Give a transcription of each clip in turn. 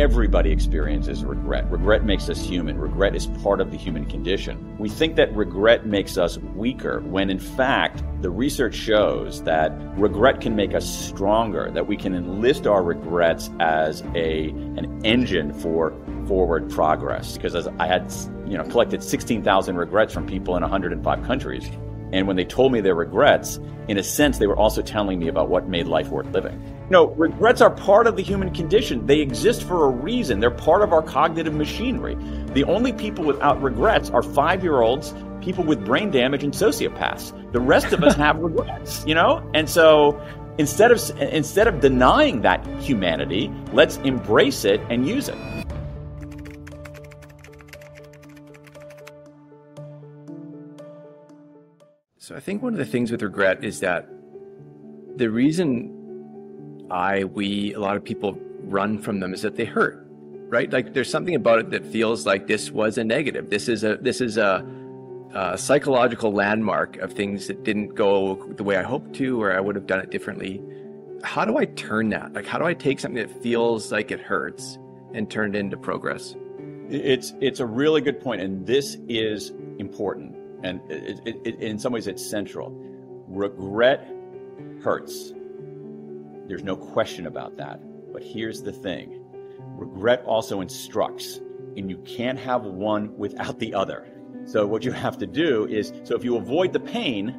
Everybody experiences regret. Regret makes us human. Regret is part of the human condition. We think that regret makes us weaker, when in fact, the research shows that regret can make us stronger, that we can enlist our regrets as an engine for forward progress. Because as I had collected 16,000 regrets from people in 105 countries. And when they told me their regrets, in a sense, they were also telling me about what made life worth living. Regrets are part of the human condition. They exist for a reason. They're part of our cognitive machinery. The only people without regrets are 5-year-olds, people with brain damage, and sociopaths. The rest of us have regrets, And so instead of denying that humanity, let's embrace it and use it. So I think one of the things with regret is that the reason a lot of people run from them is that they hurt, right? Like there's something about it that feels like this was a negative. This is a psychological landmark of things that didn't go the way I hoped to, or I would have done it differently. How do I turn that? Like, how do I take something that feels like it hurts and turn it into progress? It's a really good point, and this is important. And it, in some ways, it's central. Regret hurts. There's no question about that. But here's the thing. Regret also instructs, and you can't have one without the other. So what you have to do is, so if you avoid the pain,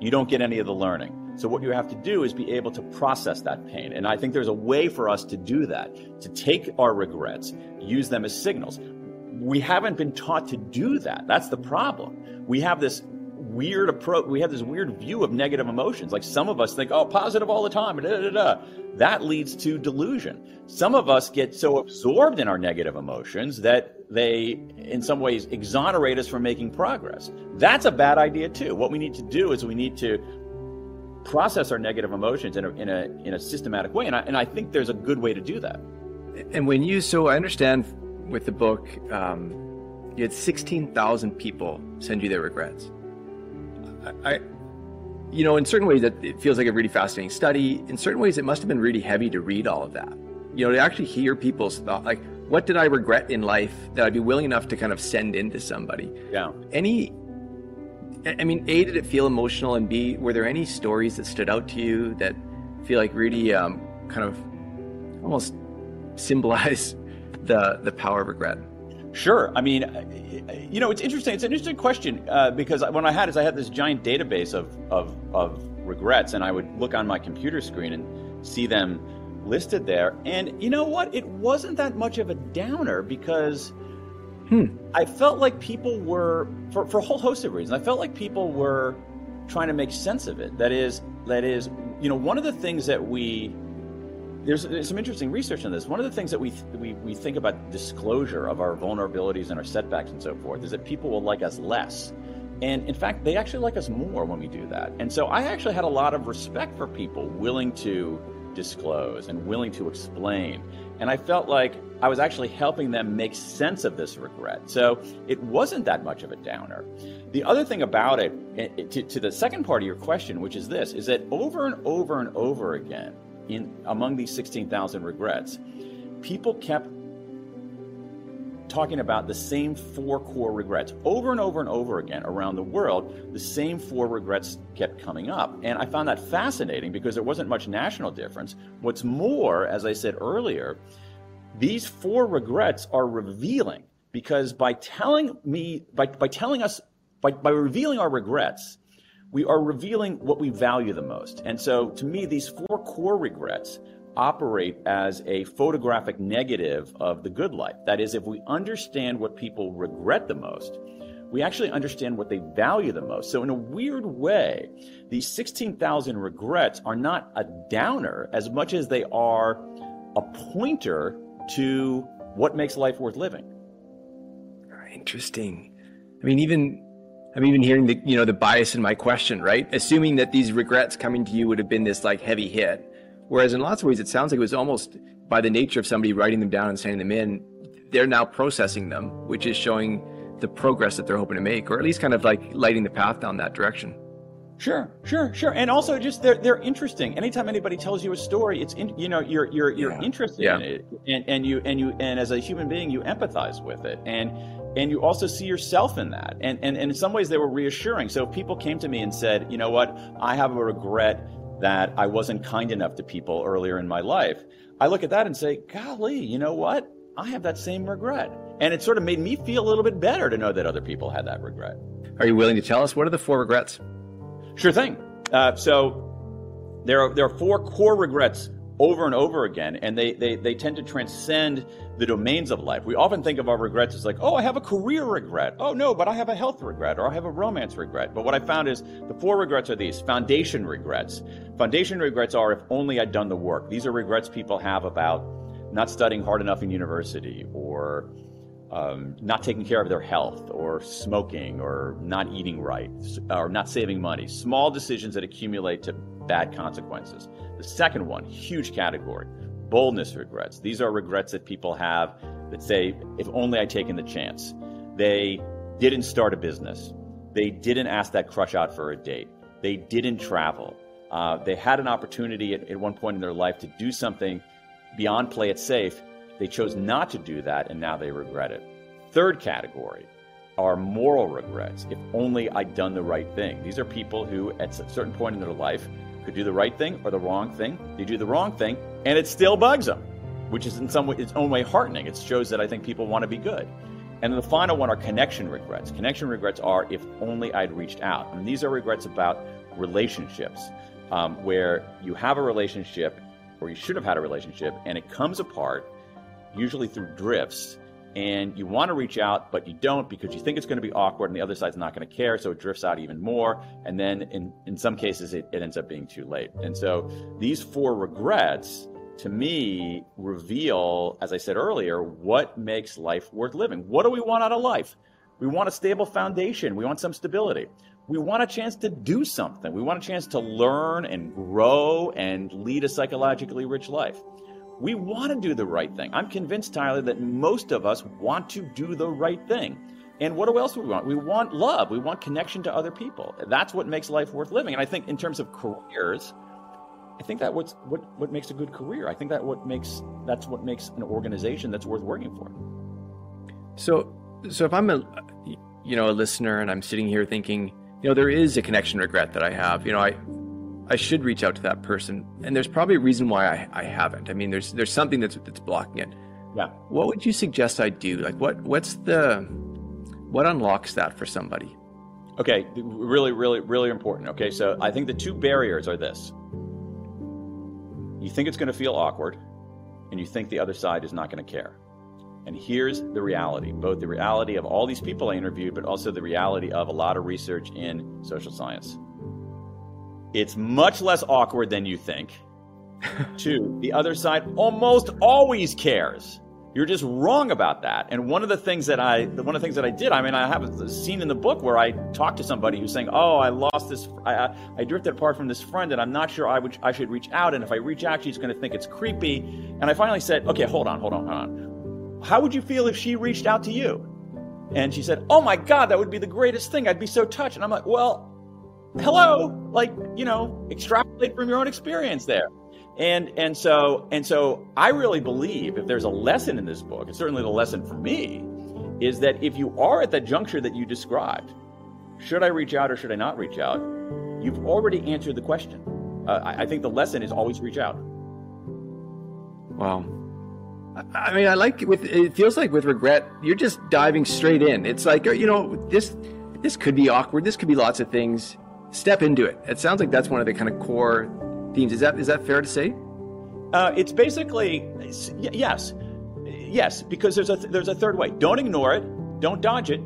you don't get any of the learning. So what you have to do is be able to process that pain. And I think there's a way for us to do that, to take our regrets, use them as signals. We haven't been taught to do that. That's the problem. We have this weird approach. We have this weird view of negative emotions. Like some of us think, positive all the time. That leads to delusion. Some of us get so absorbed in our negative emotions that they, in some ways, exonerate us from making progress. That's a bad idea too. What we need to do is we need to process our negative emotions in a systematic way. And I think there's a good way to do that. And I understand with the book, you had 16,000 people send you their regrets. I in certain ways that it feels like a really fascinating study. In certain ways, it must have been really heavy to read all of that. To actually hear people's thought, like, what did I regret in life that I'd be willing enough to kind of send in to somebody? Yeah. A, did it feel emotional? And B, were there any stories that stood out to you that feel like really kind of almost symbolize the power of regret? Sure. It's interesting. It's an interesting question because when I had this giant database of regrets, and I would look on my computer screen and see them listed there. And you know what? It wasn't that much of a downer because I felt like people were, for a whole host of reasons, I felt like people were trying to make sense of it. That is, one of the things that there's some interesting research on this. One of the things that we think about disclosure of our vulnerabilities and our setbacks and so forth is that people will like us less. And in fact, they actually like us more when we do that. And so I actually had a lot of respect for people willing to disclose and willing to explain. And I felt like I was actually helping them make sense of this regret. So it wasn't that much of a downer. The other thing about it, to the second part of your question, which is this, is that over and over and over again, among these 16,000 regrets, people kept talking about the same 4 core regrets over and over and over again around the world. The same 4 regrets kept coming up. And I found that fascinating because there wasn't much national difference. What's more, as I said earlier, these 4 regrets are revealing because by revealing our regrets, we are revealing what we value the most. And so to me, these 4 core regrets operate as a photographic negative of the good life. That is, if we understand what people regret the most, we actually understand what they value the most. So in a weird way, these 16,000 regrets are not a downer as much as they are a pointer to what makes life worth living. Interesting. I'm even hearing the bias in my question, right? Assuming that these regrets coming to you would have been this like heavy hit. Whereas in lots of ways, it sounds like it was almost by the nature of somebody writing them down and sending them in, they're now processing them, which is showing the progress that they're hoping to make, or at least kind of like lighting the path down that direction. Sure. And also, just they're interesting. Anytime anybody tells you a story, it's you're interested in it, and as a human being, you empathize with it, and you also see yourself in that. And in some ways, they were reassuring. So if people came to me and said, you know what, I have a regret that I wasn't kind enough to people earlier in my life, I look at that and say, golly, you know what, I have that same regret. And it sort of made me feel a little bit better to know that other people had that regret. Are you willing to tell us what are the 4 regrets? Sure thing. So there are 4 core regrets over and over again, and they tend to transcend the domains of life. We often think of our regrets as like, oh, I have a career regret. Oh, no, but I have a health regret, or I have a romance regret. But what I found is the 4 regrets are these foundation regrets. Foundation regrets are if only I'd done the work. These are regrets people have about not studying hard enough in university, or not taking care of their health, or smoking, or not eating right, or not saving money. Small decisions that accumulate to bad consequences. The second one, huge category, boldness regrets. These are regrets that people have that say, if only I'd taken the chance. They didn't start a business. They didn't ask that crush out for a date. They didn't travel. They had an opportunity at one point in their life to do something beyond play it safe. They chose not to do that, and now they regret it. Third category are moral regrets. If only I'd done the right thing. These are people who, at a certain point in their life, could do the right thing or the wrong thing. They do the wrong thing, and it still bugs them, which is in some way, its own way, heartening. It shows that I think people want to be good. And then the final one are connection regrets. Connection regrets are, if only I'd reached out. And these are regrets about relationships, where you have a relationship, or you should have had a relationship, and it comes apart, usually through drifts, and you want to reach out, but you don't because you think it's going to be awkward and the other side's not going to care, so it drifts out even more. And then in some cases, it ends up being too late. And so these 4 regrets, to me, reveal, as I said earlier, what makes life worth living. What do we want out of life? We want a stable foundation. We want some stability. We want a chance to do something. We want a chance to learn and grow and lead a psychologically rich life. We want to do the right thing. I'm convinced, Tyler, that most of us want to do the right thing. And what else do we want? We want love. We want connection to other people. That's what makes life worth living. And I think in terms of careers, I think that what makes a good career. I think that that's what makes an organization that's worth working for. So if I'm a listener and I'm sitting here thinking, there is a connection regret that I have, I should reach out to that person, and there's probably a reason why I haven't. I mean, there's something that's blocking it. Yeah. What would you suggest I do? Like, what unlocks that for somebody? Okay, really, really, really important. Okay, so I think the 2 barriers are this: you think it's going to feel awkward, and you think the other side is not going to care. And here's the reality, both the reality of all these people I interviewed, but also the reality of a lot of research in social science. It's much less awkward than you think. 2, the other side almost always cares. You're just wrong about that. And one of the things that I did, I mean, I have a scene in the book where I talked to somebody who's saying, oh, I lost this, I drifted apart from this friend, and I'm not sure I should reach out. And if I reach out, she's going to think it's creepy. And I finally said, okay, hold on. How would you feel if she reached out to you? And she said, oh my God, that would be the greatest thing. I'd be so touched. And I'm like, well, hello, extrapolate from your own experience there. And so I really believe, if there's a lesson in this book, and certainly the lesson for me, is that if you are at that juncture that you described, should I reach out or should I not reach out? You've already answered the question. I think the lesson is always reach out. Wow. I mean, it feels like with regret, you're just diving straight in. It's like, this could be awkward. This could be lots of things. Step into it. It sounds like that's one of the kind of core themes. Is that fair to say? It's basically, yes, because there's a third way. Don't ignore it. Don't dodge it.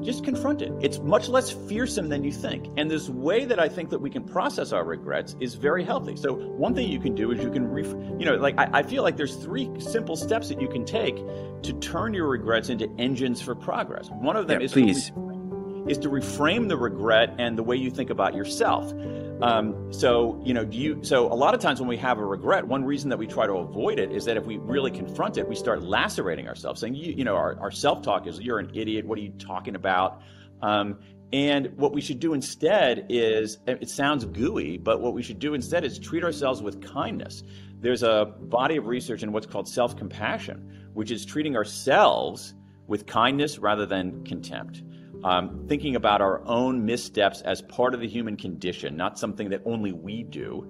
Just confront it. It's much less fearsome than you think. And this way that I think that we can process our regrets is very healthy. So one thing you can do is you can, I feel like there's 3 simple steps that you can take to turn your regrets into engines for progress. One of them is to reframe the regret and the way you think about yourself. So a lot of times when we have a regret, one reason that we try to avoid it is that if we really confront it, we start lacerating ourselves, saying, our self-talk is, you're an idiot. What are you talking about? And what we should do instead is, it sounds gooey, but what we should do instead is treat ourselves with kindness. There's a body of research in what's called self-compassion, which is treating ourselves with kindness rather than contempt. Thinking about our own missteps as part of the human condition, not something that only we do.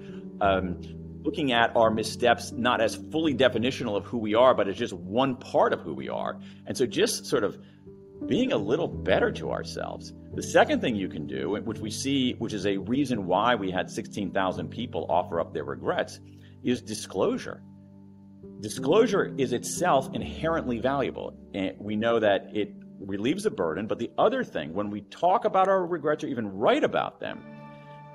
Looking at our missteps not as fully definitional of who we are, but as just one part of who we are. And so just sort of being a little better to ourselves. The second thing you can do, which we see, which is a reason why we had 16,000 people offer up their regrets, is disclosure. Disclosure is itself inherently valuable. And we know that it relieves a burden, but the other thing, when we talk about our regrets or even write about them,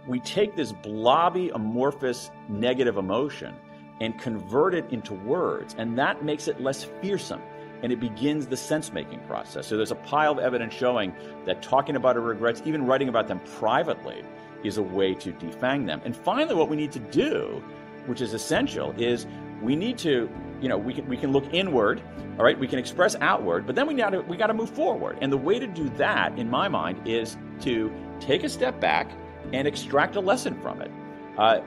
we take this blobby, amorphous, negative emotion and convert it into words, and that makes it less fearsome. And it begins the sense-making process. So there's a pile of evidence showing that talking about our regrets, even writing about them privately, is a way to defang them. And finally, what we need to do, which is essential, is we need to, we can look inward, all right? We can express outward, but then we got to move forward. And the way to do that, in my mind, is to take a step back and extract a lesson from it.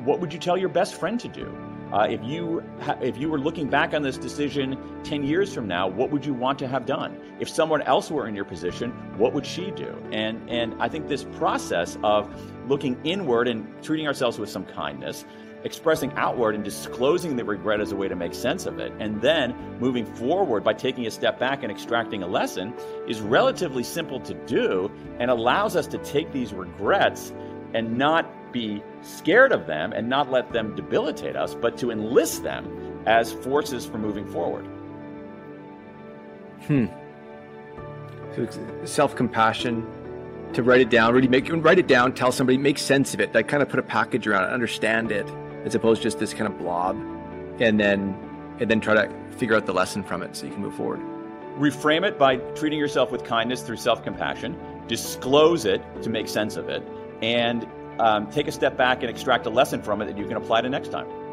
What would you tell your best friend to do? If you were looking back on this decision 10 years from now, what would you want to have done? If someone else were in your position, what would she do? And I think this process of looking inward and treating ourselves with some kindness, expressing outward and disclosing the regret as a way to make sense of it, and then moving forward by taking a step back and extracting a lesson is relatively simple to do and allows us to take these regrets and not be scared of them and not let them debilitate us, but to enlist them as forces for moving forward. So it's self-compassion, to write it down, really write it down, tell somebody, make sense of it, like kind of put a package around it, understand it, as opposed to just this kind of blob, and then try to figure out the lesson from it so you can move forward. Reframe it by treating yourself with kindness through self-compassion, disclose it to make sense of it, and take a step back and extract a lesson from it that you can apply to next time.